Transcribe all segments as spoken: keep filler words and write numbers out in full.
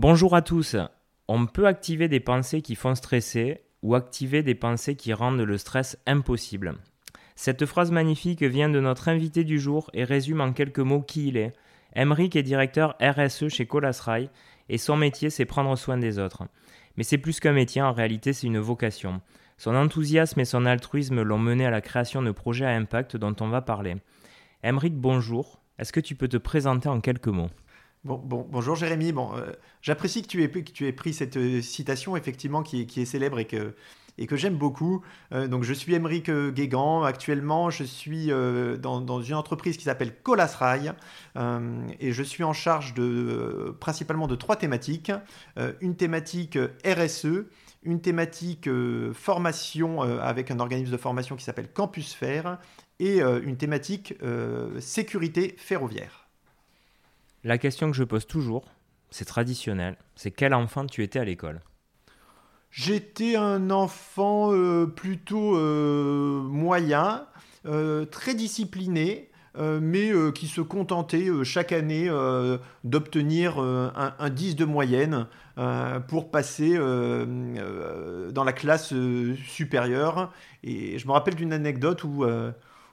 Bonjour à tous. On peut activer des pensées qui font stresser ou activer des pensées qui rendent le stress impossible. Cette phrase magnifique vient de notre invité du jour et résume en quelques mots qui il est. Aymeric est directeur R S E chez Colas Rail et son métier c'est prendre soin des autres. Mais c'est plus qu'un métier, en réalité c'est une vocation. Son enthousiasme et son altruisme l'ont mené à la création de projets à impact dont on va parler. Aymeric, bonjour. Est-ce que tu peux te présenter en quelques mots ? Bon, bon, bonjour Jérémy, bon, euh, j'apprécie que tu, aies, que tu aies pris cette euh, citation effectivement qui, qui est célèbre et que, et que j'aime beaucoup. Euh, donc je suis Aymeric Guégan, actuellement je suis euh, dans, dans une entreprise qui s'appelle Colas Rail euh, et je suis en charge de, euh, principalement de trois thématiques, euh, une thématique R S E, une thématique euh, formation euh, avec un organisme de formation qui s'appelle Campus Fer et euh, une thématique euh, sécurité ferroviaire. La question que je pose toujours, c'est traditionnel, c'est quel enfant tu étais à l'école ? J'étais un enfant euh, plutôt euh, moyen, euh, très discipliné, euh, mais euh, qui se contentait euh, chaque année euh, d'obtenir euh, un, un dix de moyenne euh, pour passer euh, euh, dans la classe euh, supérieure. Et je me rappelle d'une anecdote où... Euh,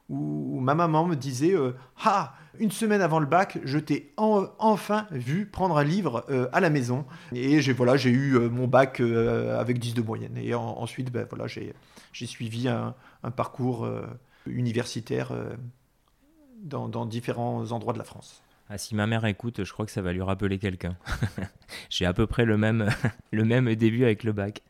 où ma maman me disait euh, « Ah, une semaine avant le bac, je t'ai en, enfin vu prendre un livre euh, à la maison. » Et j'ai, voilà, j'ai eu euh, mon bac euh, avec dix de moyenne. Et en, ensuite, ben, voilà, j'ai, j'ai suivi un, un parcours euh, universitaire euh, dans, dans différents endroits de la France. Ah, si ma mère écoute, je crois que ça va lui rappeler quelqu'un. J'ai à peu près le même, le même début avec le bac.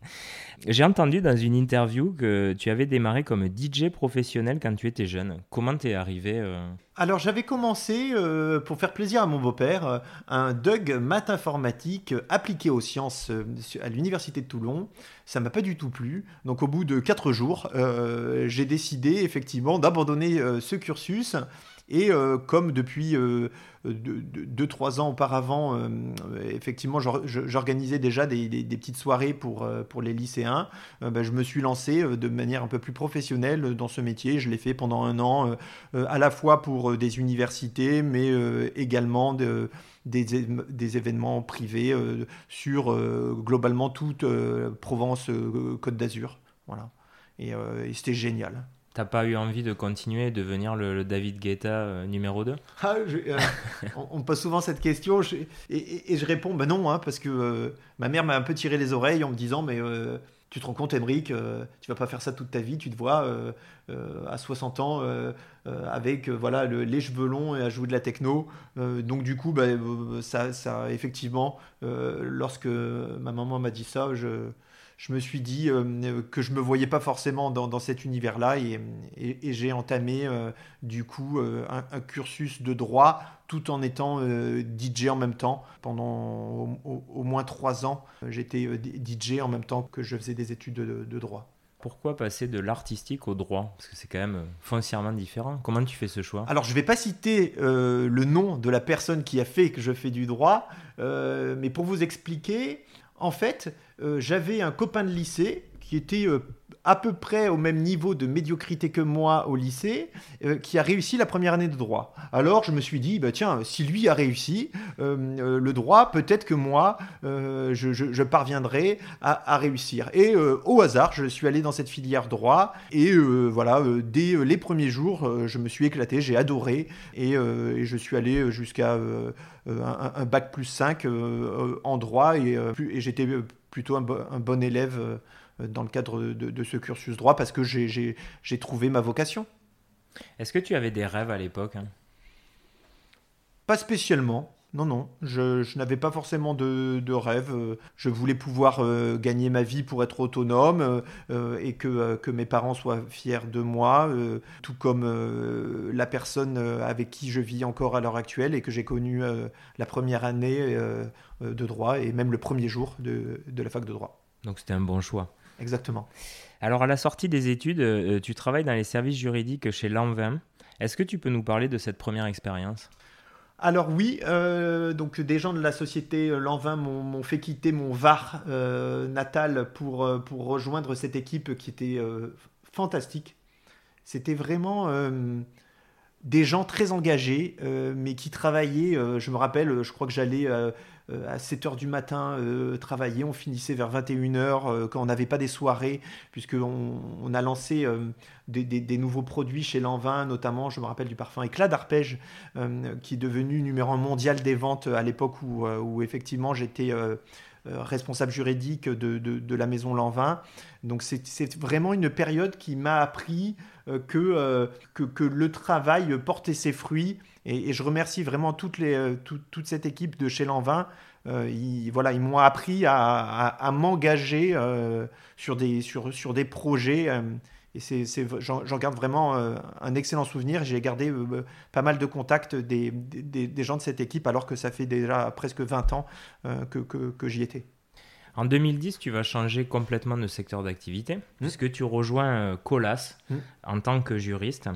J'ai entendu dans une interview que tu avais démarré comme D J professionnel quand tu étais jeune. Comment t'es arrivé euh... Alors j'avais commencé, euh, pour faire plaisir à mon beau-père, un D U G maths informatique appliqué aux sciences à l'université de Toulon. Ça ne m'a pas du tout plu. Donc au bout de quatre jours, euh, j'ai décidé effectivement d'abandonner euh, ce cursus. Et euh, comme depuis euh, deux trois ans auparavant, euh, effectivement, j'organisais déjà des, des, des petites soirées pour, euh, pour les lycéens, euh, ben, je me suis lancé de manière un peu plus professionnelle dans ce métier. Je l'ai fait pendant un an, euh, à la fois pour des universités, mais euh, également de... Des, des événements privés euh, sur euh, globalement toute euh, Provence, euh, Côte d'Azur. Voilà. Et, euh, et c'était génial. T'as pas eu envie de continuer et devenir le, le David Guetta euh, numéro deux ? Ah, je, euh, on, on me pose souvent cette question je, et, et, et je réponds ben non, hein, parce que euh, ma mère m'a un peu tiré les oreilles en me disant mais euh, tu te rends compte Aymeric, euh, tu vas pas faire ça toute ta vie, tu te vois euh, euh, à soixante ans euh, euh, avec euh, voilà, le, les cheveux longs et à jouer de la techno. Euh, donc du coup, ben, euh, ça, ça effectivement, euh, lorsque ma maman m'a dit ça, je... Je me suis dit euh, que je ne me voyais pas forcément dans, dans cet univers-là et, et, et j'ai entamé euh, du coup euh, un, un cursus de droit tout en étant euh, D J en même temps. Pendant au, au moins trois ans, j'étais D J en même temps que je faisais des études de, de droit. Pourquoi passer de l'artistique au droit ? Parce que c'est quand même foncièrement différent. Comment tu fais ce choix ? Alors, je ne vais pas citer euh, le nom de la personne qui a fait que je fais du droit, euh, mais pour vous expliquer... En fait, euh, j'avais un copain de lycée qui était euh, à peu près au même niveau de médiocrité que moi au lycée, euh, qui a réussi la première année de droit. Alors, je me suis dit, bah, tiens, si lui a réussi euh, euh, le droit, peut-être que moi, euh, je, je, je parviendrai à, à réussir. Et euh, au hasard, je suis allé dans cette filière droit et euh, voilà, euh, dès euh, les premiers jours, euh, je me suis éclaté, j'ai adoré et, euh, et je suis allé jusqu'à... Euh, Euh, un, un bac plus cinq euh, euh, en droit et, euh, plus, et j'étais plutôt un, bo- un bon élève euh, dans le cadre de, de ce cursus droit parce que j'ai, j'ai, j'ai trouvé ma vocation. Est-ce que tu avais des rêves à l'époque hein ? Pas spécialement. Non, non, je, je n'avais pas forcément de, de rêve. Je voulais pouvoir euh, gagner ma vie pour être autonome euh, et que, euh, que mes parents soient fiers de moi, euh, tout comme euh, la personne avec qui je vis encore à l'heure actuelle et que j'ai connue euh, la première année euh, de droit et même le premier jour de, de la fac de droit. Donc c'était un bon choix. Exactement. Alors à la sortie des études, tu travailles dans les services juridiques chez Lanvin. Est-ce que tu peux nous parler de cette première expérience ? Alors oui, euh, donc des gens de la société Lanvin m'ont, m'ont fait quitter mon Var euh, natal pour, pour rejoindre cette équipe qui était euh, fantastique. C'était vraiment euh, des gens très engagés, euh, mais qui travaillaient, euh, je me rappelle, je crois que j'allais euh, euh, à sept heures du matin euh, travailler, on finissait vers vingt et une heures euh, quand on n'avait pas des soirées, puisqu'on on a lancé euh, des, des, des nouveaux produits chez Lanvin, notamment je me rappelle du parfum Éclat d'Arpège euh, qui est devenu numéro un mondial des ventes à l'époque où, où effectivement j'étais euh, responsable juridique de, de, de la maison Lanvin. Donc c'est, c'est vraiment une période qui m'a appris que, euh, que, que le travail portait ses fruits, et, et je remercie vraiment toutes les, tout, toute cette équipe de chez Lanvin. Euh, ils, voilà, ils m'ont appris à, à, à m'engager euh, sur, des, sur, sur des projets euh, et c'est, c'est, j'en, j'en garde vraiment euh, un excellent souvenir. J'ai gardé euh, pas mal de contacts des, des, des gens de cette équipe, alors que ça fait déjà presque vingt ans euh, que, que, que j'y étais. En deux mille dix, tu vas changer complètement de secteur d'activité, mmh. puisque tu rejoins euh, Colas mmh. en tant que juriste.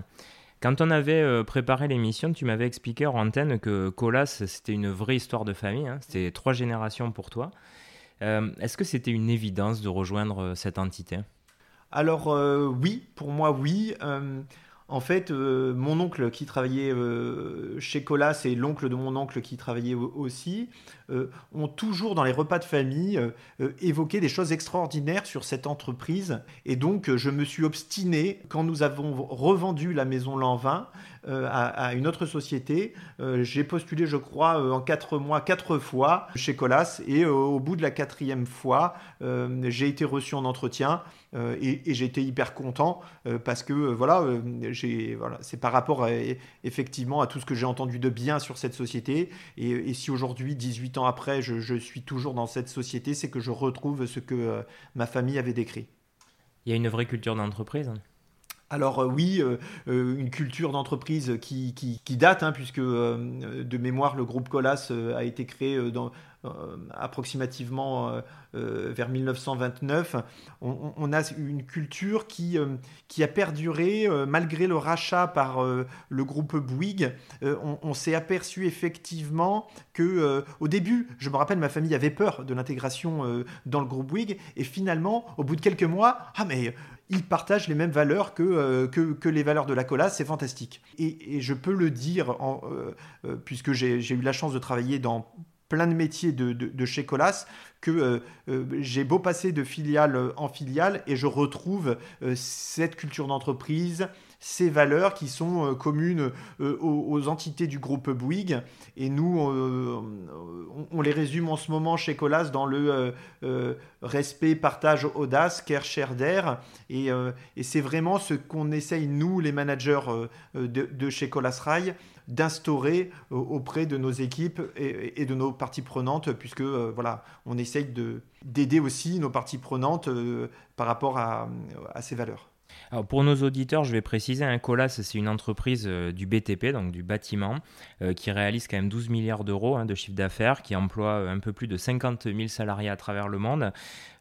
Quand on avait préparé l'émission, tu m'avais expliqué hors antenne que Colas, c'était une vraie histoire de famille, hein. C'était trois générations pour toi. Euh, est-ce que c'était une évidence de rejoindre cette entité ? Alors euh, oui, pour moi oui. Euh, en fait, euh, mon oncle qui travaillait euh, chez Colas et l'oncle de mon oncle qui travaillait aussi euh, ont toujours dans les repas de famille euh, évoqué des choses extraordinaires sur cette entreprise. Et donc je me suis obstiné, quand nous avons revendu la maison Lanvin euh, à, à une autre société, euh, j'ai postulé je crois euh, en quatre mois, quatre fois chez Colas, et euh, au bout de la quatrième fois, euh, j'ai été reçu en entretien. Euh, et, et j'étais hyper content euh, parce que euh, voilà, euh, j'ai, voilà, c'est par rapport à, effectivement à tout ce que j'ai entendu de bien sur cette société, et, et si aujourd'hui, dix-huit ans après, je, je suis toujours dans cette société, c'est que je retrouve ce que euh, ma famille avait décrit. Il y a une vraie culture d'entreprise. Alors euh, oui, euh, euh, une culture d'entreprise qui, qui, qui date, hein, puisque euh, de mémoire, le groupe Colas euh, a été créé euh, dans... Euh, approximativement euh, euh, vers dix-neuf cent vingt-neuf, on, on a une culture qui, euh, qui a perduré euh, malgré le rachat par euh, le groupe Bouygues. Euh, on, on s'est aperçu effectivement que euh, au début, je me rappelle, ma famille avait peur de l'intégration euh, dans le groupe Bouygues, et finalement, au bout de quelques mois, ah mais ils partagent les mêmes valeurs que, euh, que, que les valeurs de la Colas, c'est fantastique. Et, et je peux le dire, en, euh, euh, puisque j'ai, j'ai eu la chance de travailler dans plein de métiers de, de, de chez Colas, que euh, euh, j'ai beau passer de filiale en filiale, et je retrouve euh, cette culture d'entreprise, ces valeurs qui sont euh, communes euh, aux, aux entités du groupe Bouygues. Et nous, euh, on, on les résume en ce moment chez Colas dans le euh, euh, respect, partage, audace, care, share, dare. Et, euh, et c'est vraiment ce qu'on essaye, nous, les managers euh, de, de chez Colas Rail, d'instaurer auprès de nos équipes et de nos parties prenantes, puisque euh, voilà, on essaye de, d'aider aussi nos parties prenantes euh, par rapport à, à ces valeurs. Alors pour nos auditeurs, je vais préciser, hein, Colas, c'est une entreprise euh, du B T P, donc du bâtiment, euh, qui réalise quand même douze milliards d'euros hein, de chiffre d'affaires, qui emploie euh, un peu plus de cinquante mille salariés à travers le monde.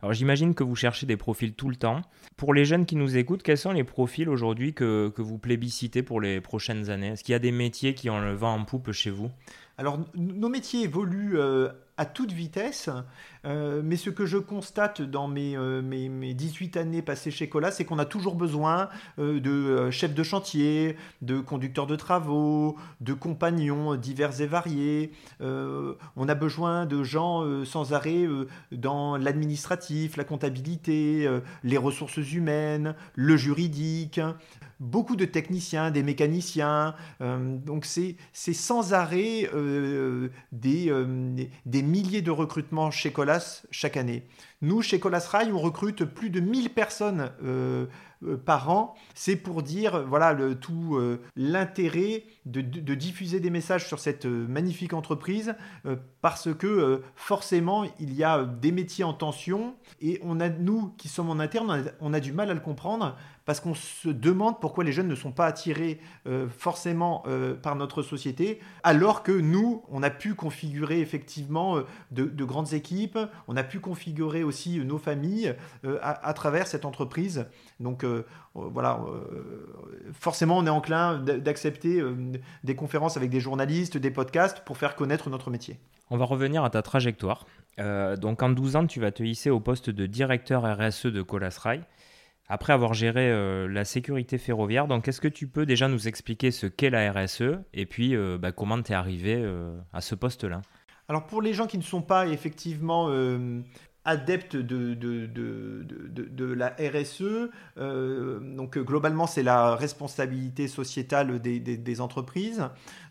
Alors j'imagine que vous cherchez des profils tout le temps. Pour les jeunes qui nous écoutent, quels sont les profils aujourd'hui que, que vous plébiscitez pour les prochaines années ? Est-ce qu'il y a des métiers qui ont le vent en poupe chez vous ? Alors, nos métiers évoluent euh, à toute vitesse, euh, mais ce que je constate dans mes, euh, mes, mes dix-huit années passées chez Colas, c'est qu'on a toujours besoin euh, de euh, chefs de chantier, de conducteurs de travaux, de compagnons divers et variés. Euh, on a besoin de gens euh, sans arrêt euh, dans l'administratif, la comptabilité, euh, les ressources humaines, le juridique, beaucoup de techniciens, des mécaniciens. Euh, donc, c'est, c'est sans arrêt... Euh, Euh, des, euh, des milliers de recrutements chez Colas chaque année. Nous, chez Colas Rail, on recrute plus de mille personnes euh, euh, par an. C'est pour dire voilà, le, tout euh, l'intérêt de, de, de diffuser des messages sur cette euh, magnifique entreprise euh, parce que euh, forcément, il y a des métiers en tension, et on a, nous qui sommes en interne, on a, on a du mal à le comprendre parce qu'on se demande pourquoi les jeunes ne sont pas attirés euh, forcément euh, par notre société, alors que nous, on a pu configurer effectivement de, de grandes équipes, on a pu configurer aussi nos familles euh, à, à travers cette entreprise. Donc euh, voilà, euh, forcément on est enclin d'accepter euh, des conférences avec des journalistes, des podcasts pour faire connaître notre métier. On va revenir à ta trajectoire. Euh, donc en douze ans, tu vas te hisser au poste de directeur R S E de Colas Rail, après avoir géré euh, la sécurité ferroviaire. Donc est-ce que tu peux déjà nous expliquer ce qu'est la R S E et puis euh, bah, comment tu es arrivé euh, à ce poste-là ? Alors pour les gens qui ne sont pas effectivement euh, adeptes de, de, de, de, de la R S E, euh, donc globalement c'est la responsabilité sociétale des, des, des entreprises.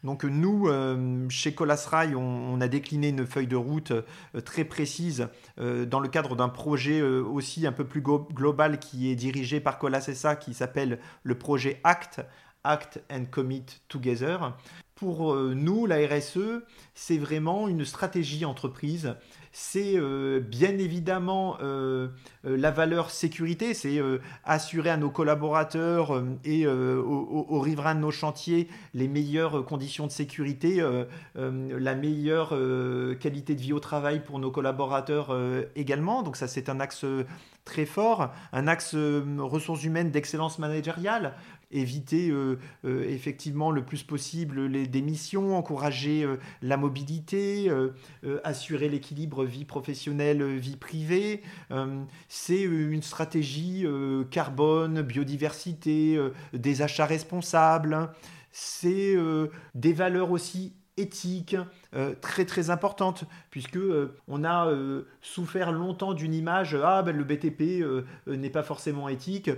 Donc nous, euh, chez Colas Rail, on, on a décliné une feuille de route euh, très précise euh, dans le cadre d'un projet euh, aussi un peu plus go- global qui est dirigé par Colas S A, qui s'appelle le projet Act, Act and Commit Together. Pour nous, la R S E, c'est vraiment une stratégie entreprise. C'est euh, bien évidemment euh, la valeur sécurité, c'est euh, assurer à nos collaborateurs euh, et euh, aux, aux riverains de nos chantiers les meilleures conditions de sécurité, euh, euh, la meilleure euh, qualité de vie au travail pour nos collaborateurs euh, également. Donc ça, c'est un axe très fort, un axe euh, ressources humaines d'excellence managériale. Éviter euh, euh, effectivement le plus possible les démissions, encourager euh, la mobilité, euh, euh, assurer l'équilibre vie professionnelle, vie privée. Euh, c'est une stratégie euh, carbone, biodiversité, euh, des achats responsables. C'est euh, des valeurs aussi éthique, euh, très très importante, puisque euh, on a euh, souffert longtemps d'une image « Ah, ben, le B T P euh, n'est pas forcément éthique ».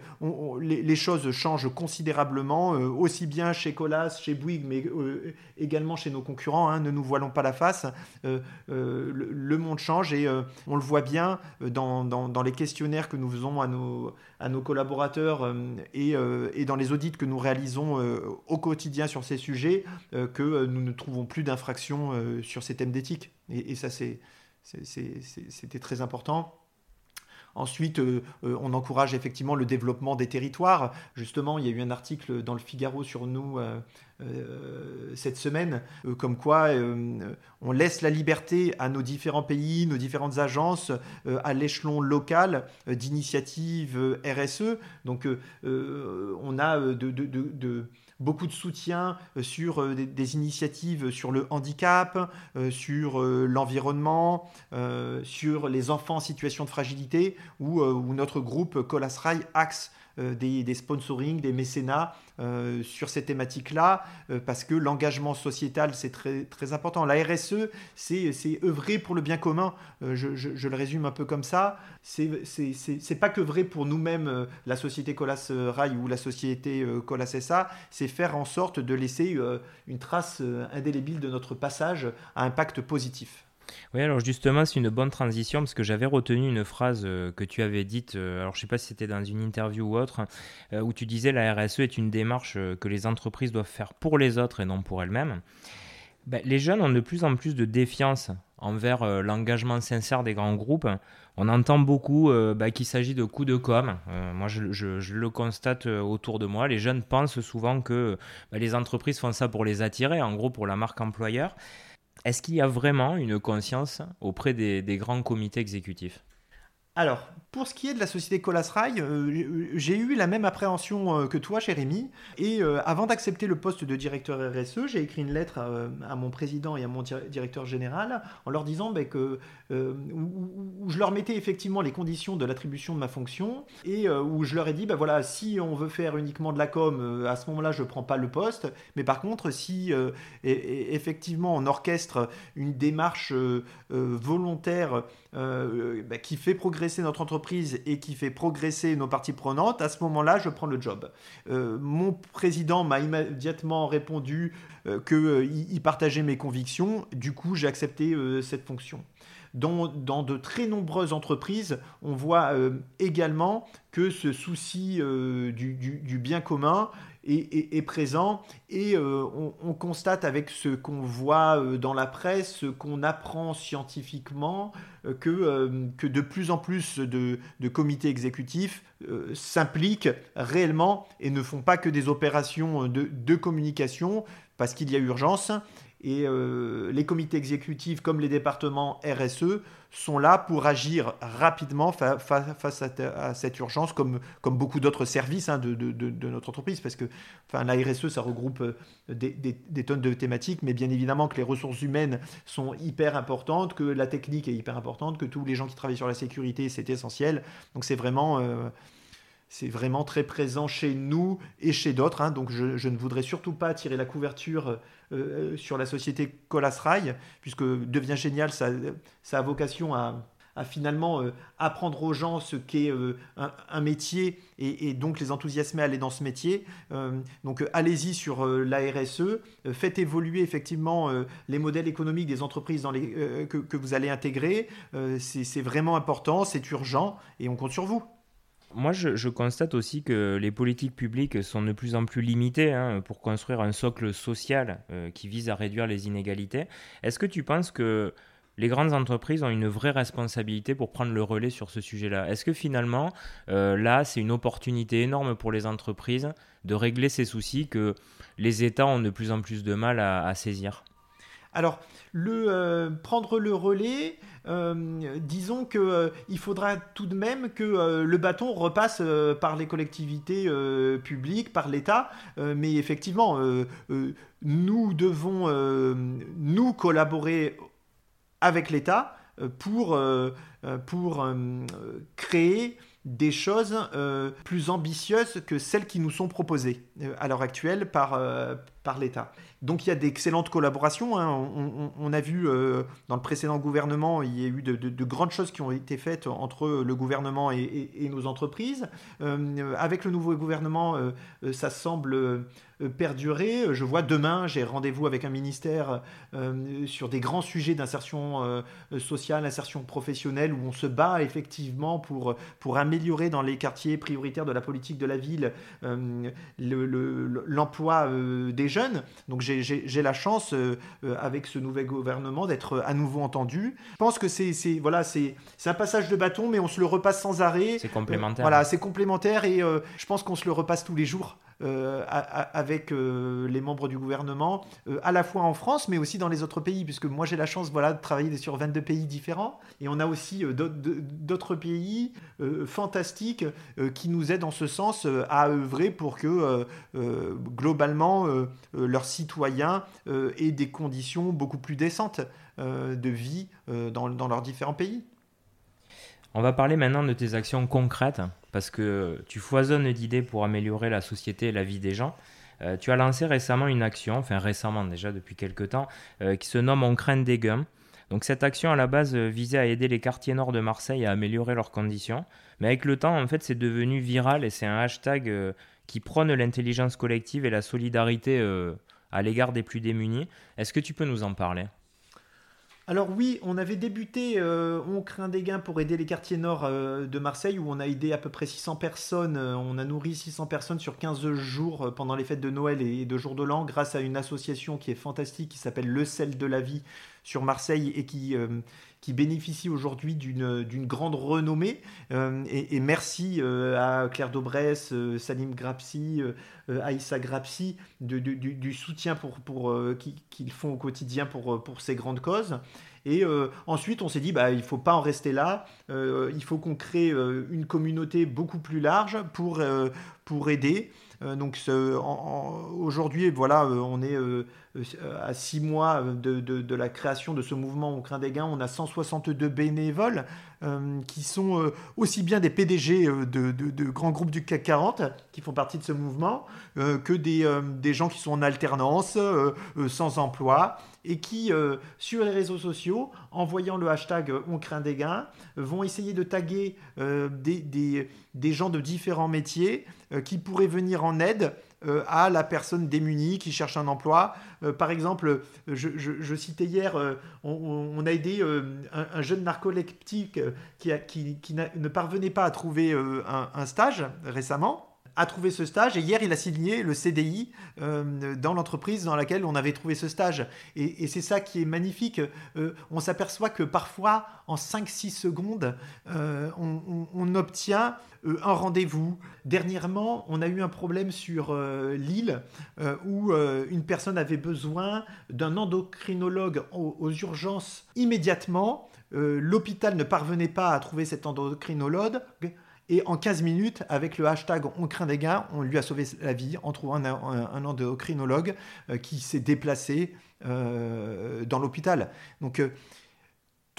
Les, les choses changent considérablement, euh, aussi bien chez Colas, chez Bouygues, mais euh, également chez nos concurrents, hein, ne nous voilons pas la face. Euh, euh, le, le monde change et euh, on le voit bien dans, dans, dans les questionnaires que nous faisons à nos, à nos collaborateurs euh, et, euh, et dans les audits que nous réalisons euh, au quotidien sur ces sujets, euh, que euh, nous ne trouvons plus d'infractions euh, sur ces thèmes d'éthique. Et, et ça, c'est, c'est, c'est, c'était très important. Ensuite, euh, euh, on encourage effectivement le développement des territoires. Justement, il y a eu un article dans le Figaro sur nous euh, euh, cette semaine, euh, comme quoi euh, on laisse la liberté à nos différents pays, nos différentes agences, euh, à l'échelon local euh, d'initiatives euh, R S E. Donc, euh, euh, on a de... de, de, de beaucoup de soutien sur des initiatives sur le handicap, sur l'environnement, sur les enfants en situation de fragilité, où, où notre groupe Colas Rail axe des, des sponsoring, des mécénats Euh, sur ces thématiques-là, euh, parce que l'engagement sociétal, c'est très, très important. La R S E, c'est, c'est œuvrer pour le bien commun, euh, je, je, je le résume un peu comme ça. C'est, c'est, c'est, c'est pas que vrai pour nous-mêmes, euh, la société Colas Rail ou la société euh, Colas S A, c'est faire en sorte de laisser euh, une trace euh, indélébile de notre passage à impact positif. Oui, alors justement, c'est une bonne transition parce que j'avais retenu une phrase euh, que tu avais dite, euh, alors je ne sais pas si c'était dans une interview ou autre, euh, où tu disais la R S E est une démarche euh, que les entreprises doivent faire pour les autres et non pour elles-mêmes. Ben, les jeunes ont de plus en plus de défiance envers euh, l'engagement sincère des grands groupes. On entend beaucoup euh, bah, qu'il s'agit de coups de com'. Euh, moi, je, je, je le constate autour de moi. Les jeunes pensent souvent que bah, les entreprises font ça pour les attirer, en gros pour la marque employeur. Est-ce qu'il y a vraiment une conscience auprès des, des grands comités exécutifs ? Alors, pour ce qui est de la société Colas Rail, euh, j'ai eu la même appréhension euh, que toi, cher Rémi. Et euh, avant d'accepter le poste de directeur R S E, j'ai écrit une lettre à, à mon président et à mon directeur général en leur disant bah, que euh, où, où je leur mettais effectivement les conditions de l'attribution de ma fonction et euh, où je leur ai dit bah, voilà, si on veut faire uniquement de la com, euh, à ce moment-là, je ne prends pas le poste. Mais par contre, si euh, et, et effectivement on orchestre une démarche euh, euh, volontaire euh, bah, qui fait progresser notre entreprise et qui fait progresser nos parties prenantes, à ce moment-là, je prends le job. Euh, mon président m'a immédiatement répondu euh, qu'il euh, partageait mes convictions. Du coup, j'ai accepté euh, cette fonction. Dans, dans de très nombreuses entreprises, on voit euh, également que ce souci euh, du, du, du bien commun est, est, est présent et euh, on, on constate avec ce qu'on voit euh, dans la presse, ce qu'on apprend scientifiquement, euh, que, euh, que de plus en plus de, de comités exécutifs euh, s'impliquent réellement et ne font pas que des opérations de, de communication parce qu'il y a urgence. Et euh, les comités exécutifs comme les départements R S E sont là pour agir rapidement fa- fa- face à, t- à cette urgence, comme, comme beaucoup d'autres services hein, de, de, de notre entreprise, parce que enfin, la R S E, ça regroupe des, des, des tonnes de thématiques, mais bien évidemment que les ressources humaines sont hyper importantes, que la technique est hyper importante, que tous les gens qui travaillent sur la sécurité, c'est essentiel. Donc c'est vraiment... Euh, c'est vraiment très présent chez nous et chez d'autres, hein. Donc je, je ne voudrais surtout pas tirer la couverture euh, sur la société Colas Rail, puisque Deviens Génial, ça, ça a vocation à, à finalement euh, apprendre aux gens ce qu'est euh, un, un métier et, et donc les enthousiasmer à aller dans ce métier. Euh, donc euh, allez-y sur euh, la R S E, euh, faites évoluer effectivement euh, les modèles économiques des entreprises dans les, euh, que, que vous allez intégrer. Euh, c'est, c'est vraiment important, c'est urgent et on compte sur vous. Moi, je, je constate aussi que les politiques publiques sont de plus en plus limitées hein, pour construire un socle social euh, qui vise à réduire les inégalités. Est-ce que tu penses que les grandes entreprises ont une vraie responsabilité pour prendre le relais sur ce sujet-là? Est-ce que finalement, euh, là, c'est une opportunité énorme pour les entreprises de régler ces soucis que les États ont de plus en plus de mal à, à saisir? Alors, le, euh, prendre le relais, euh, disons qu'il euh, faudra tout de même que euh, le bâton repasse euh, par les collectivités euh, publiques, par l'État. Euh, mais effectivement, euh, euh, nous devons euh, nous collaborer avec l'État pour, euh, pour euh, créer des choses euh, plus ambitieuses que celles qui nous sont proposées euh, à l'heure actuelle par, euh, par l'État. Donc il y a d'excellentes collaborations, hein. on, on, on a vu euh, dans le précédent gouvernement, il y a eu de, de, de grandes choses qui ont été faites entre le gouvernement et, et, et nos entreprises. Euh, avec le nouveau gouvernement, euh, ça semble euh, perdurer. Je vois demain, j'ai rendez-vous avec un ministère euh, sur des grands sujets d'insertion euh, sociale, insertion professionnelle, où on se bat effectivement pour, pour améliorer dans les quartiers prioritaires de la politique de la ville euh, le, le, l'emploi euh, des jeunes. Donc j'ai, j'ai, j'ai la chance euh, euh, avec ce nouvel gouvernement d'être à nouveau entendu. Je pense que c'est, c'est, voilà, c'est, c'est un passage de bâton, mais on se le repasse sans arrêt. C'est complémentaire. Euh, voilà, c'est complémentaire et euh, je pense qu'on se le repasse tous les jours. Euh, à, à, avec euh, les membres du gouvernement, euh, à la fois en France, mais aussi dans les autres pays, puisque moi j'ai la chance voilà, de travailler sur vingt-deux pays différents, et on a aussi euh, d'autres, d'autres pays euh, fantastiques euh, qui nous aident en ce sens euh, à œuvrer pour que euh, euh, globalement euh, euh, leurs citoyens euh, aient des conditions beaucoup plus décentes euh, de vie euh, dans, dans leurs différents pays. On va parler maintenant de tes actions concrètes, parce que tu foisonnes d'idées pour améliorer la société et la vie des gens. Euh, tu as lancé récemment une action, enfin récemment déjà depuis quelques temps, euh, qui se nomme On Craint Dégun. Donc cette action à la base visait à aider les quartiers nord de Marseille à améliorer leurs conditions. Mais avec le temps, en fait, c'est devenu viral et c'est un hashtag euh, qui prône l'intelligence collective et la solidarité euh, à l'égard des plus démunis. Est-ce que tu peux nous en parler ? Alors oui, on avait débuté euh, On Craint Dégun pour aider les quartiers nord euh, de Marseille, où on a aidé à peu près six cents personnes, euh, on a nourri six cents personnes sur quinze jours euh, pendant les fêtes de Noël et de Jour de l'An, grâce à une association qui est fantastique, qui s'appelle Le Sel de la Vie sur Marseille, et qui, euh, qui bénéficie aujourd'hui d'une, d'une grande renommée. Euh, et, et merci euh, à Claire Daubresse, euh, Salim Grapsi, euh, Aïssa Grapsi, de, du, du soutien pour, pour, euh, qu'ils font au quotidien pour, pour ces grandes causes. Et euh, ensuite, on s'est dit, bah, il ne faut pas en rester là, euh, il faut qu'on crée euh, une communauté beaucoup plus large pour, euh, pour aider. Euh, donc ce, en, en, aujourd'hui, voilà, euh, on est euh, à six mois de, de, de la création de ce mouvement On Craint Dégun. On a cent soixante-deux bénévoles euh, qui sont euh, aussi bien des P D G euh, de, de, de grands groupes du C A C quarante qui font partie de ce mouvement euh, que des, euh, des gens qui sont en alternance, euh, euh, sans emploi, et qui, euh, sur les réseaux sociaux, en voyant le hashtag On Craint Dégun, vont essayer de taguer euh, des, des, des gens de différents métiers euh, qui pourraient venir en aide euh, à la personne démunie qui cherche un emploi. Euh, par exemple, je, je, je citais hier, euh, on, on a aidé euh, un, un jeune narcoleptique qui, a, qui, qui ne parvenait pas à trouver euh, un, un stage récemment. A trouvé ce stage, et hier il a signé le C D I euh, dans l'entreprise dans laquelle on avait trouvé ce stage, et, et c'est ça qui est magnifique. Euh, on s'aperçoit que parfois en cinq six secondes euh, on, on, on obtient euh, un rendez-vous. Dernièrement, on a eu un problème sur euh, Lille euh, où euh, une personne avait besoin d'un endocrinologue aux, aux urgences immédiatement. Euh, l'hôpital ne parvenait pas à trouver cet endocrinologue. Et en quinze minutes, avec le hashtag On Craint Dégun, on lui a sauvé la vie en trouvant un, un, un endocrinologue euh, qui s'est déplacé euh, dans l'hôpital. Donc, euh,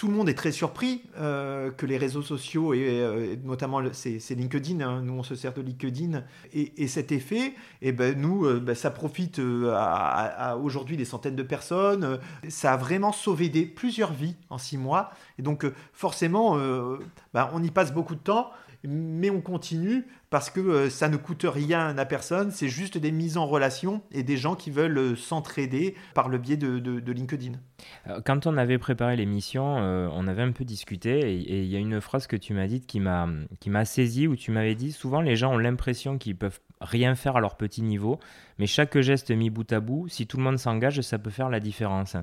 Tout le monde est très surpris euh, que les réseaux sociaux, et, et notamment c'est, c'est LinkedIn, hein, nous on se sert de LinkedIn, et, et cet effet, et ben nous, euh, ben ça profite à, à, à aujourd'hui des centaines de personnes. Ça a vraiment sauvé des, plusieurs vies en six mois. Et donc forcément, euh, ben on y passe beaucoup de temps, mais on continue parce que euh, ça ne coûte rien à personne. C'est juste des mises en relation et des gens qui veulent euh, s'entraider par le biais de, de, de LinkedIn. Quand on avait préparé l'émission, euh, on avait un peu discuté et il y a une phrase que tu m'as dite qui m'a, qui m'a saisi, où tu m'avais dit souvent les gens ont l'impression qu'ils peuvent rien faire à leur petit niveau, mais chaque geste mis bout à bout, si tout le monde s'engage, ça peut faire la différence.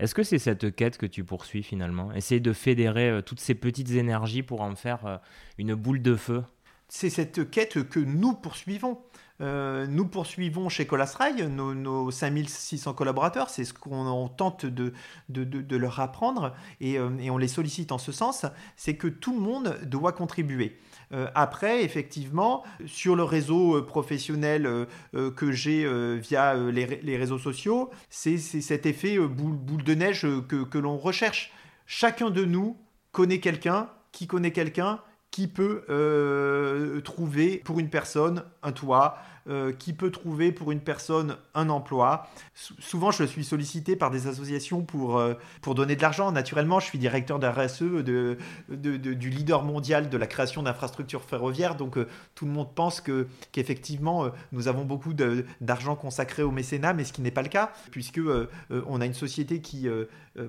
Est-ce que c'est cette quête que tu poursuis finalement ? Essayer de fédérer euh, toutes ces petites énergies pour en faire euh, une boule de feu ? C'est cette quête que nous poursuivons. Euh, nous poursuivons chez Colas Rail, nos, nos cinq mille six cents collaborateurs, c'est ce qu'on on tente de, de, de, de leur apprendre et, euh, et on les sollicite en ce sens, c'est que tout le monde doit contribuer. Euh, après, effectivement, sur le réseau professionnel euh, que j'ai euh, via euh, les, les réseaux sociaux, c'est, c'est cet effet euh, boule, boule de neige euh, que, que l'on recherche. Chacun de nous connaît quelqu'un, qui connaît quelqu'un, qui peut euh, trouver pour une personne un toit, euh, qui peut trouver pour une personne un emploi. Sou- souvent, je suis sollicité par des associations pour, euh, pour donner de l'argent. Naturellement, je suis directeur de R S E, de, de, de, du leader mondial de la création d'infrastructures ferroviaires. Donc, euh, tout le monde pense que, qu'effectivement, euh, nous avons beaucoup de, d'argent consacré au mécénat, mais ce qui n'est pas le cas, puisque euh, euh, on a une société qui... Euh, Euh,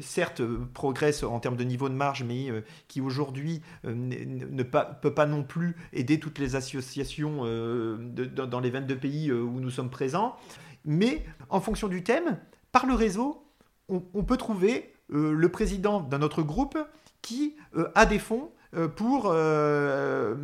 certes progresse en termes de niveau de marge, mais euh, qui aujourd'hui euh, ne pa- peut pas non plus aider toutes les associations euh, de, dans les vingt-deux pays où nous sommes présents. Mais en fonction du thème, par le réseau, on, on peut trouver euh, le président d'un autre groupe qui euh, a des fonds euh, pour euh,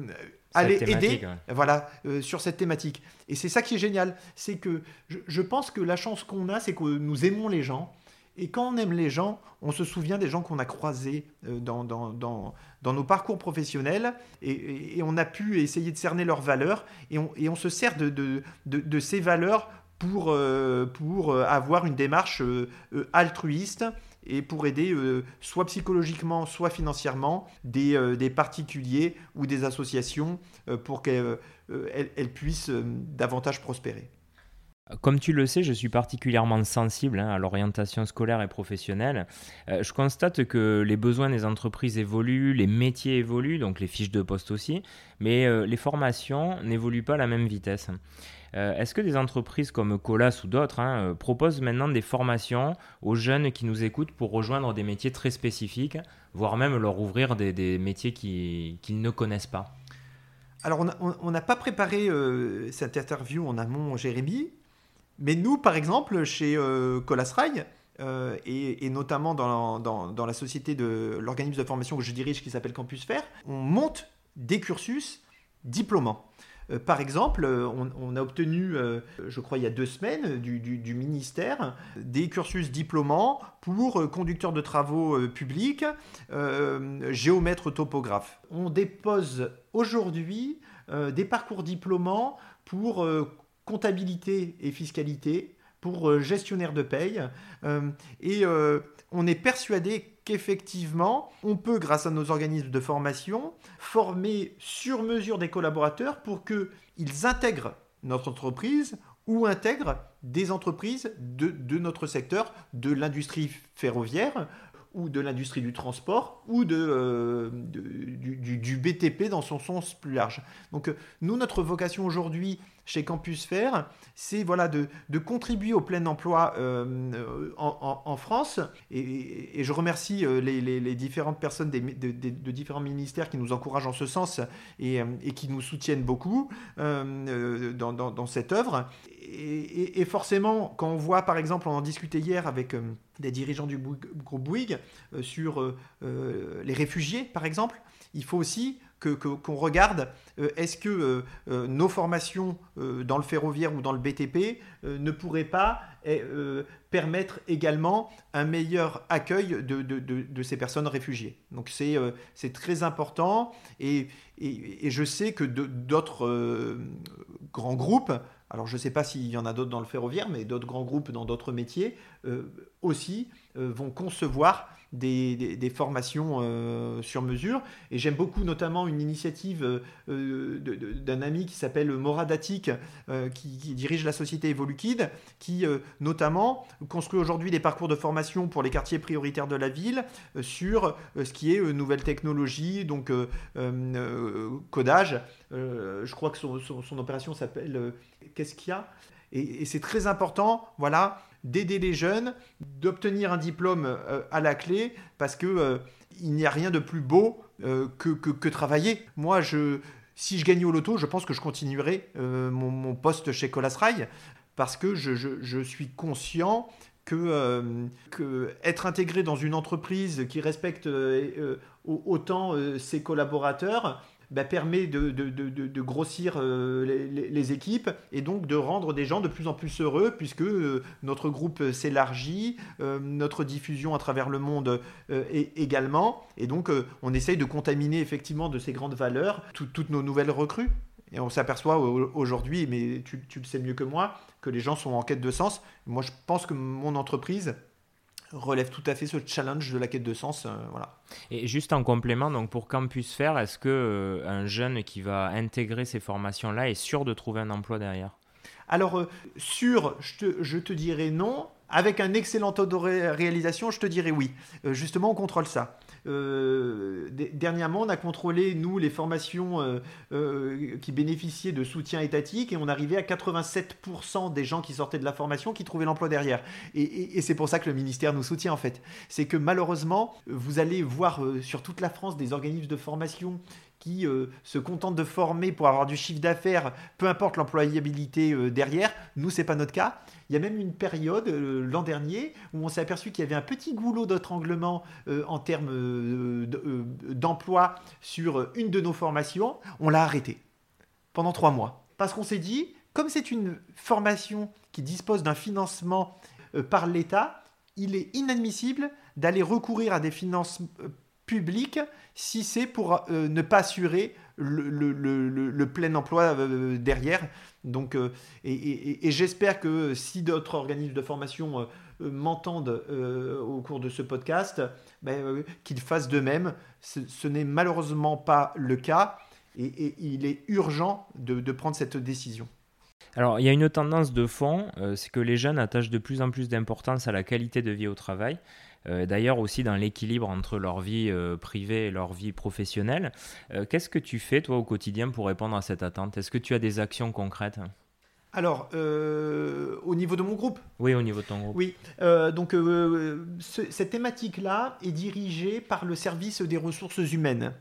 aller aider, ouais. Voilà, euh, sur cette thématique. Et c'est ça qui est génial, c'est que je, je pense que la chance qu'on a, c'est que nous aimons les gens. Et quand on aime les gens, on se souvient des gens qu'on a croisés dans, dans, dans, dans nos parcours professionnels et, et, et on a pu essayer de cerner leurs valeurs et on, et on se sert de, de, de, de ces valeurs pour, euh, pour avoir une démarche euh, altruiste et pour aider euh, soit psychologiquement, soit financièrement des, euh, des particuliers ou des associations euh, pour qu'elles euh, elles, elles puissent euh, davantage prospérer. Comme tu le sais, je suis particulièrement sensible hein, à l'orientation scolaire et professionnelle. Euh, je constate que les besoins des entreprises évoluent, les métiers évoluent, donc les fiches de poste aussi, mais euh, les formations n'évoluent pas à la même vitesse. Euh, est-ce que des entreprises comme Colas ou d'autres hein, proposent maintenant des formations aux jeunes qui nous écoutent pour rejoindre des métiers très spécifiques, voire même leur ouvrir des, des métiers qui, qu'ils ne connaissent pas ? Alors, on n'a pas préparé euh, cette interview en amont, Jérémy. Mais nous, par exemple, chez euh, Colas Rail, euh, et, et notamment dans, dans, dans la société de l'organisme de formation que je dirige qui s'appelle Campus Fer, on monte des cursus diplômants. Euh, par exemple, on, on a obtenu, euh, je crois il y a deux semaines, du, du, du ministère, des cursus diplômants pour euh, conducteurs de travaux euh, publics, euh, géomètres topographes. On dépose aujourd'hui euh, des parcours diplômants pour... Euh, comptabilité et fiscalité, pour gestionnaire de paye. Euh, et euh, on est persuadé qu'effectivement, on peut, grâce à nos organismes de formation, former sur mesure des collaborateurs pour qu'ils intègrent notre entreprise ou intègrent des entreprises de, de notre secteur, de l'industrie ferroviaire ou de l'industrie du transport ou de, euh, de, du, du, du B T P dans son sens plus large. Donc nous, notre vocation aujourd'hui, chez Campus Fer, c'est voilà, de, de contribuer au plein emploi euh, en, en, en France. Et, et je remercie les, les, les différentes personnes des, de, de, de différents ministères qui nous encouragent en ce sens et, et qui nous soutiennent beaucoup euh, dans, dans, dans cette œuvre. Et, et, et forcément, quand on voit, par exemple, on en discutait hier avec euh, des dirigeants du groupe Bouygues euh, sur euh, euh, les réfugiés, par exemple, il faut aussi... Que, que, qu'on regarde, euh, est-ce que euh, euh, nos formations euh, dans le ferroviaire ou dans le B T P euh, ne pourraient pas euh, permettre également un meilleur accueil de, de, de, de ces personnes réfugiées. Donc c'est, euh, c'est très important et, et, et je sais que de, d'autres euh, grands groupes, alors je ne sais pas s'il y en a d'autres dans le ferroviaire, mais d'autres grands groupes dans d'autres métiers euh, aussi euh, vont concevoir des, des, des formations euh, sur mesure. Et j'aime beaucoup notamment une initiative euh, de, de, d'un ami qui s'appelle Moradatik, euh, qui, qui dirige la société Evolukid, qui euh, notamment construit aujourd'hui des parcours de formation pour les quartiers prioritaires de la ville euh, sur euh, ce qui est euh, nouvelles technologies, donc euh, euh, codage. Euh, je crois que son, son, son opération s'appelle euh, « Qu'est-ce qu'il y a ?» Et, et c'est très important, voilà, d'aider les jeunes, d'obtenir un diplôme euh, à la clé, parce que euh, il n'y a rien de plus beau euh, que, que, que travailler. Moi, je, si je gagnais au loto, je pense que je continuerai euh, mon, mon poste chez Colas Rail, parce que je, je, je suis conscient que, euh, que être intégré dans une entreprise qui respecte euh, autant euh, ses collaborateurs, bah, permet de, de, de, de grossir euh, les, les équipes et donc de rendre des gens de plus en plus heureux, puisque euh, notre groupe s'élargit, euh, notre diffusion à travers le monde euh, est, également. Et donc, euh, on essaye de contaminer effectivement de ces grandes valeurs tout, toutes nos nouvelles recrues. Et on s'aperçoit aujourd'hui, mais tu, tu le sais mieux que moi, que les gens sont en quête de sens. Moi, je pense que mon entreprise relève tout à fait ce challenge de la quête de sens. Euh, voilà. Et juste en complément, donc pour Campus Fer, est-ce qu'un euh, jeune qui va intégrer ces formations-là est sûr de trouver un emploi derrière ? Alors, euh, sûr, je te, je te dirais non. Avec un excellent taux de ré- réalisation, je te dirais oui. Euh, justement, on contrôle ça. Euh, d- dernièrement, on a contrôlé, nous, les formations euh, euh, qui bénéficiaient de soutien étatique, et on arrivait à quatre-vingt-sept pour cent des gens qui sortaient de la formation qui trouvaient l'emploi derrière. Et, et, et c'est pour ça que le ministère nous soutient, en fait. C'est que malheureusement, vous allez voir euh, sur toute la France des organismes de formation qui euh, se contentent de former pour avoir du chiffre d'affaires, peu importe l'employabilité euh, derrière. Nous, ce n'est pas notre cas. Il y a même une période, euh, l'an dernier, où on s'est aperçu qu'il y avait un petit goulot d'étranglement euh, en termes euh, d'emploi sur une de nos formations. On l'a arrêté pendant trois mois. Parce qu'on s'est dit, comme c'est une formation qui dispose d'un financement euh, par l'État, il est inadmissible d'aller recourir à des financements euh, public si c'est pour euh, ne pas assurer le, le, le, le plein emploi euh, derrière. Donc, euh, et, et, et j'espère que si d'autres organismes de formation euh, m'entendent euh, au cours de ce podcast, bah, euh, qu'ils fassent de même. Ce, ce n'est malheureusement pas le cas et, et il est urgent de, de prendre cette décision. Alors, il y a une tendance de fond, euh, c'est que les jeunes attachent de plus en plus d'importance à la qualité de vie au travail. Euh, d'ailleurs aussi dans l'équilibre entre leur vie euh, privée et leur vie professionnelle. Euh, qu'est-ce que tu fais toi au quotidien pour répondre à cette attente ? Est-ce que tu as des actions concrètes ? Alors, euh, au niveau de mon groupe ? Oui, au niveau de ton groupe. Oui, euh, donc euh, ce, cette thématique-là est dirigée par le service des ressources humaines.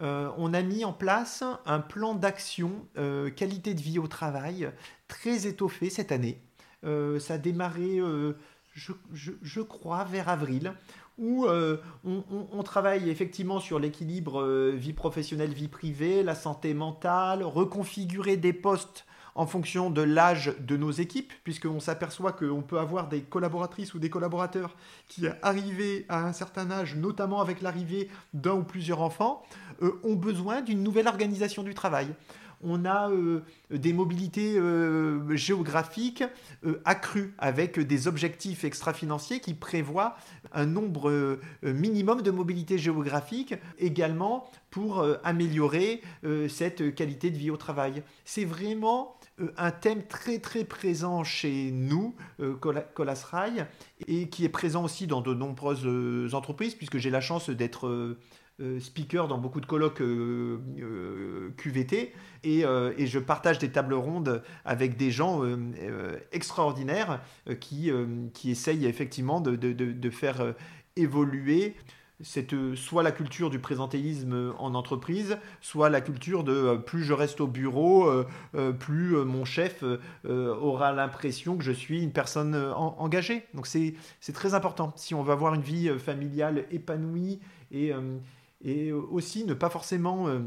Euh, on a mis en place un plan d'action euh, qualité de vie au travail très étoffé cette année. Euh, ça a démarré... Euh, Je, je, je crois, vers avril, où euh, on, on, on travaille effectivement sur l'équilibre euh, vie professionnelle, vie privée, la santé mentale, reconfigurer des postes en fonction de l'âge de nos équipes, puisqu'on s'aperçoit qu'on peut avoir des collaboratrices ou des collaborateurs qui, arrivés à un certain âge, notamment avec l'arrivée d'un ou plusieurs enfants, euh, ont besoin d'une nouvelle organisation du travail. On a euh, des mobilités euh, géographiques euh, accrues avec des objectifs extra-financiers qui prévoient un nombre euh, minimum de mobilités géographiques également pour euh, améliorer euh, cette qualité de vie au travail. C'est vraiment euh, un thème très très présent chez nous, euh, Colas Rail, et qui est présent aussi dans de nombreuses euh, entreprises, puisque j'ai la chance d'être... Euh, speaker dans beaucoup de colloques euh, euh, Q V T et, euh, et je partage des tables rondes avec des gens euh, euh, extraordinaires euh, qui, euh, qui essayent effectivement de, de, de faire euh, évoluer cette, euh, soit la culture du présentéisme en entreprise, soit la culture de euh, plus je reste au bureau, euh, euh, plus euh, mon chef euh, aura l'impression que je suis une personne euh, en, engagée. Donc c'est, c'est très important si on veut avoir une vie euh, familiale épanouie et euh, Et aussi, ne pas forcément euh,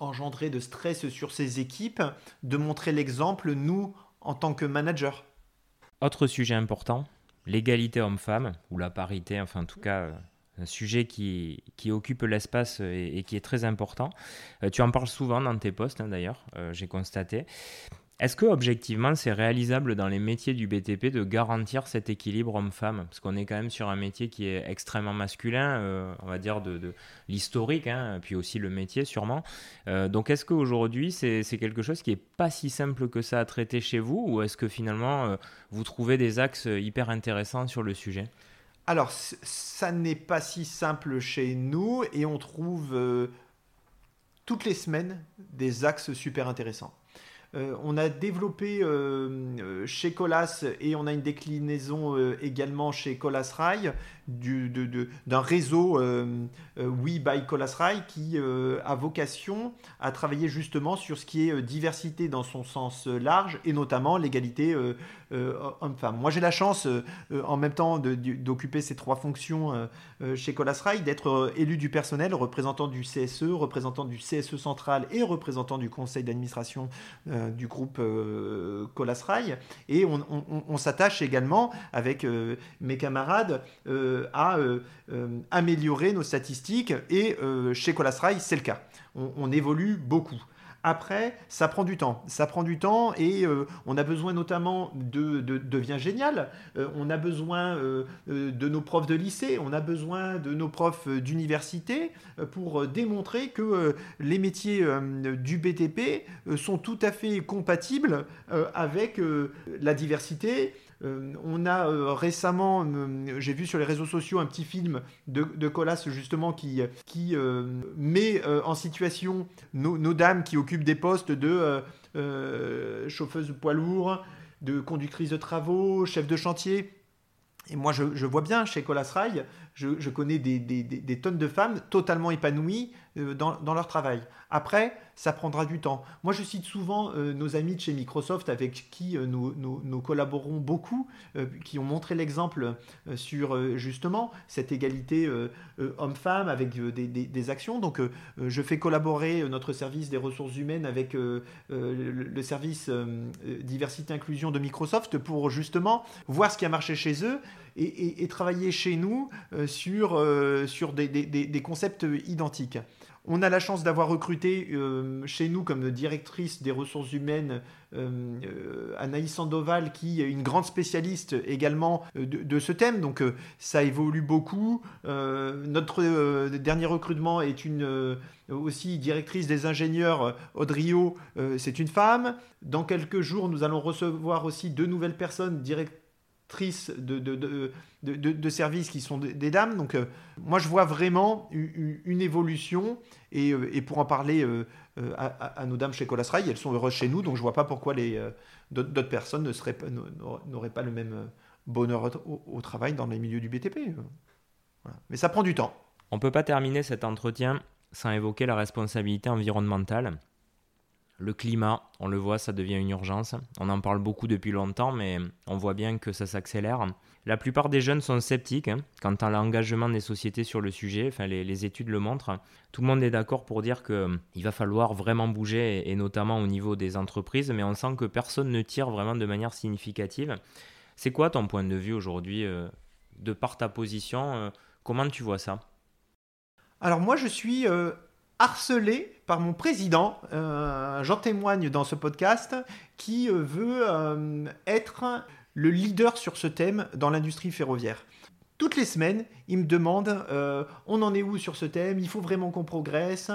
engendrer de stress sur ses équipes, de montrer l'exemple, nous, en tant que managers. Autre sujet important, l'égalité homme-femme, ou la parité, enfin en tout cas, euh, un sujet qui, qui occupe l'espace et, et qui est très important. Euh, tu en parles souvent dans tes posts, hein, d'ailleurs, euh, j'ai constaté. Est-ce que, objectivement, c'est réalisable dans les métiers du B T P de garantir cet équilibre homme-femme ? Parce qu'on est quand même sur un métier qui est extrêmement masculin, euh, on va dire de, de l'historique, hein, puis aussi le métier sûrement. Euh, donc, est-ce qu'aujourd'hui, c'est, c'est quelque chose qui n'est pas si simple que ça à traiter chez vous ? Ou est-ce que finalement, euh, vous trouvez des axes hyper intéressants sur le sujet ? Alors, c- ça n'est pas si simple chez nous et on trouve euh, toutes les semaines des axes super intéressants. Euh, on a développé euh, chez Colas et on a une déclinaison euh, également chez Colas Rail du, de, de, d'un réseau euh, euh, We by Colas Rail qui euh, a vocation à travailler justement sur ce qui est euh, diversité dans son sens euh, large et notamment l'égalité euh, euh, homme-femme. Moi j'ai la chance euh, en même temps de, de, d'occuper ces trois fonctions euh, euh, chez Colas Rail, d'être euh, élu du personnel, représentant du C S E, représentant du C S E central et représentant du conseil d'administration euh, du groupe euh, Colas Rail et on, on, on s'attache également avec euh, mes camarades euh, à euh, euh, améliorer nos statistiques et euh, chez Colas Rail c'est le cas, on, on évolue beaucoup. Après, ça prend du temps. Ça prend du temps et euh, on a besoin notamment de, de, de Deviens Génial. Euh, on a besoin euh, de nos profs de lycée, on a besoin de nos profs d'université pour démontrer que euh, les métiers euh, du B T P euh, sont tout à fait compatibles euh, avec euh, la diversité. Euh, on a euh, récemment, euh, j'ai vu sur les réseaux sociaux un petit film de, de Colas justement qui, qui euh, met euh, en situation nos, nos dames qui occupent des postes de euh, euh, chauffeuse de poids lourd, de conductrice de travaux, chef de chantier. Et moi, je, je vois bien chez Colas Rail, je, je connais des, des, des, des tonnes de femmes totalement épanouies euh, dans, dans leur travail. Après, ça prendra du temps. Moi, je cite souvent euh, nos amis de chez Microsoft avec qui euh, nous, nous, nous collaborons beaucoup, euh, qui ont montré l'exemple euh, sur euh, justement cette égalité euh, euh, homme-femme avec euh, des, des, des actions. Donc, euh, je fais collaborer notre service des ressources humaines avec euh, euh, le, le service euh, diversité-inclusion de Microsoft pour justement voir ce qui a marché chez eux. Et, et, et travailler chez nous euh, sur, euh, sur des, des, des, des concepts identiques. On a la chance d'avoir recruté euh, chez nous comme directrice des ressources humaines euh, euh, Anaïs Sandoval qui est une grande spécialiste également euh, de, de ce thème, donc euh, ça évolue beaucoup. Euh, notre euh, dernier recrutement est une... Euh, aussi directrice des ingénieurs, Audrio, euh, c'est une femme. Dans quelques jours, nous allons recevoir aussi deux nouvelles personnes directrices De, de, de, de, de services qui sont des dames. Donc, euh, moi, je vois vraiment une, une évolution. Et, et pour en parler euh, à, à nos dames chez Colas Rail, elles sont heureuses chez nous. Donc, je ne vois pas pourquoi les, euh, d'autres, d'autres personnes ne seraient, n'auraient pas le même bonheur au, au travail dans les milieux du B T P. Voilà. Mais ça prend du temps. On ne peut pas terminer cet entretien sans évoquer la responsabilité environnementale. Le climat, on le voit, ça devient une urgence. On en parle beaucoup depuis longtemps, mais on voit bien que ça s'accélère. La plupart des jeunes sont sceptiques hein, quant à l'engagement des sociétés sur le sujet. Enfin, les, les études le montrent. Tout le monde est d'accord pour dire qu'il va falloir vraiment bouger, et, et notamment au niveau des entreprises, mais on sent que personne ne tire vraiment de manière significative. C'est quoi ton point de vue aujourd'hui, euh, de par ta position euh, comment tu vois ça ? Alors moi, je suis... Euh... harcelé par mon président, euh, j'en témoigne dans ce podcast, qui veut euh, être le leader sur ce thème dans l'industrie ferroviaire. Toutes les semaines, il me demande euh, on en est où sur ce thème, il faut vraiment qu'on progresse.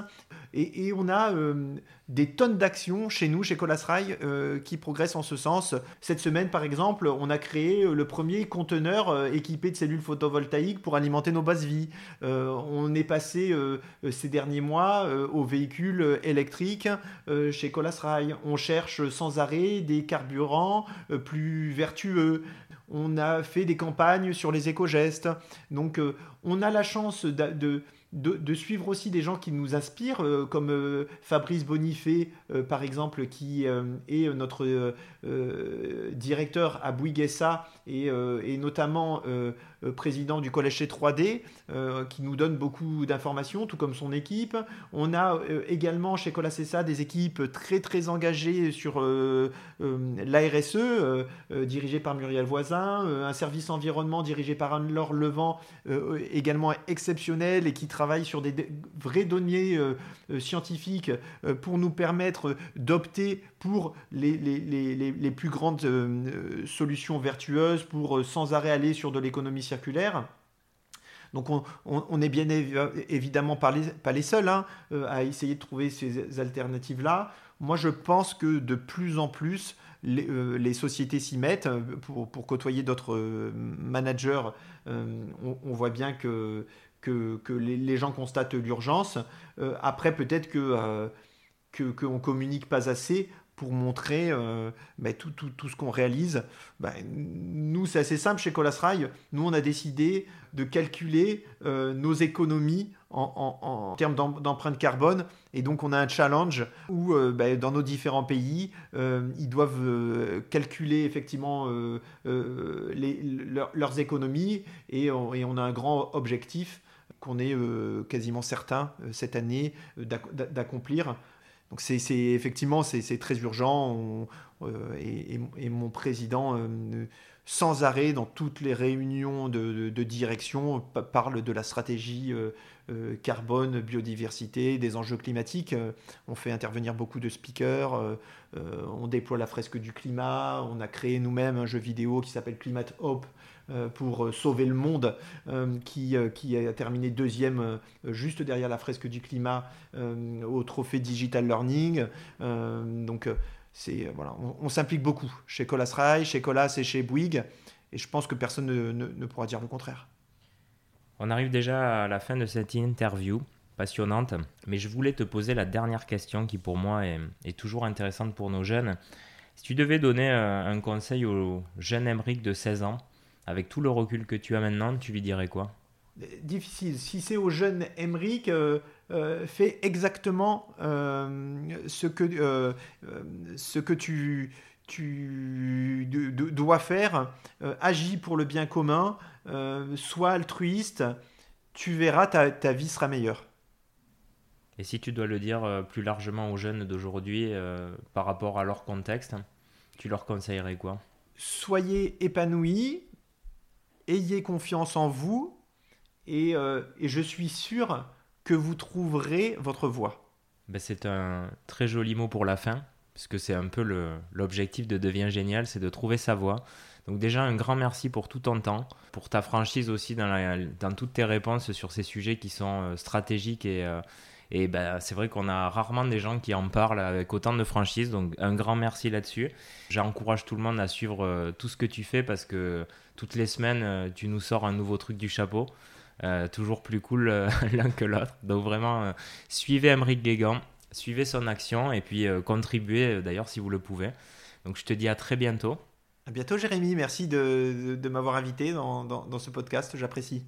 Et, et on a euh, des tonnes d'actions chez nous, chez Colas Rail, euh, qui progressent en ce sens. Cette semaine, par exemple, on a créé le premier conteneur euh, équipé de cellules photovoltaïques pour alimenter nos bases vie. Euh, on est passé euh, ces derniers mois euh, aux véhicules électriques euh, chez Colas Rail. On cherche sans arrêt des carburants euh, plus vertueux. On a fait des campagnes sur les éco-gestes. Donc, euh, on a la chance de... de De, de suivre aussi des gens qui nous inspirent, euh, comme euh, Fabrice Bonifay, euh, par exemple, qui euh, est notre euh, euh, directeur à Bouygues S A et, euh, et notamment euh, euh, président du collège C trois D, euh, qui nous donne beaucoup d'informations, tout comme son équipe. On a euh, également chez Colas S A des équipes très très engagées sur euh, euh, la R S E, euh, euh, dirigée par Muriel Voisin, euh, un service environnement dirigé par Anne-Laure Levant, euh, également exceptionnel et qui travaille travaille sur des vraies données euh, euh, scientifiques euh, pour nous permettre d'opter pour les, les, les, les, les plus grandes euh, solutions vertueuses, pour euh, sans arrêt aller sur de l'économie circulaire. Donc on, on, on est bien évidemment pas les, pas les seuls hein, à essayer de trouver ces alternatives-là. Moi, je pense que de plus en plus, les, euh, les sociétés s'y mettent. Pour, pour côtoyer d'autres managers, euh, on, on voit bien que, que, que les, les gens constatent l'urgence. Euh, après, peut-être que, euh, que, que on communique pas assez pour montrer euh, bah, tout, tout, tout ce qu'on réalise. Bah, nous, c'est assez simple chez Colas Rail. Nous, on a décidé de calculer euh, nos économies en, en, en termes d'empreinte carbone. Et donc, on a un challenge où, euh, bah, dans nos différents pays, euh, ils doivent euh, calculer effectivement euh, euh, les, leur, leurs économies. Et on, et on a un grand objectif qu'on est euh, quasiment certain euh, cette année d'ac- d'accomplir. Donc c'est, c'est effectivement c'est, c'est très urgent on, euh, et, et mon président euh, sans arrêt dans toutes les réunions de, de, de direction parle de la stratégie euh, euh, carbone, biodiversité, des enjeux climatiques. On fait intervenir beaucoup de speakers, euh, euh, on déploie la fresque du climat, on a créé nous-mêmes un jeu vidéo qui s'appelle Climate Hope euh, pour sauver le monde euh, qui, euh, qui a terminé deuxième euh, juste derrière la fresque du climat euh, au trophée Digital Learning. Euh, donc c'est, voilà, on, on s'implique beaucoup chez Colas Rail, chez Colas et chez Bouygues et je pense que personne ne, ne, ne pourra dire le contraire. On arrive déjà à la fin de cette interview passionnante, mais je voulais te poser la dernière question qui pour moi est, est toujours intéressante pour nos jeunes. Si tu devais donner un conseil au jeune Aymeric de seize ans, avec tout le recul que tu as maintenant, tu lui dirais quoi ? Difficile. Si c'est au jeune Aymeric, euh, euh, fais exactement euh, ce que, euh, ce que tu... tu dois faire, euh, agis pour le bien commun, euh, sois altruiste, tu verras, ta, ta vie sera meilleure. Et si tu dois le dire euh, plus largement aux jeunes d'aujourd'hui, euh, par rapport à leur contexte, tu leur conseillerais quoi ? Soyez épanouis, ayez confiance en vous, et, euh, et je suis sûr que vous trouverez votre voie. Ben, c'est un très joli mot pour la fin. Parce que c'est un peu le, l'objectif de Deviens Génial, c'est de trouver sa voie. Donc déjà, un grand merci pour tout ton temps, pour ta franchise aussi dans, la, dans toutes tes réponses sur ces sujets qui sont stratégiques. Et, et ben, c'est vrai qu'on a rarement des gens qui en parlent avec autant de franchise. Donc un grand merci là-dessus. J'encourage tout le monde à suivre tout ce que tu fais parce que toutes les semaines, tu nous sors un nouveau truc du chapeau. Euh, toujours plus cool euh, l'un que l'autre. Donc vraiment, euh, suivez Aymeric Guégan. Suivez son action et puis euh, contribuez euh, d'ailleurs si vous le pouvez. Donc je te dis à très bientôt. À bientôt Jérémy, merci de, de, de m'avoir invité dans, dans, dans ce podcast, j'apprécie.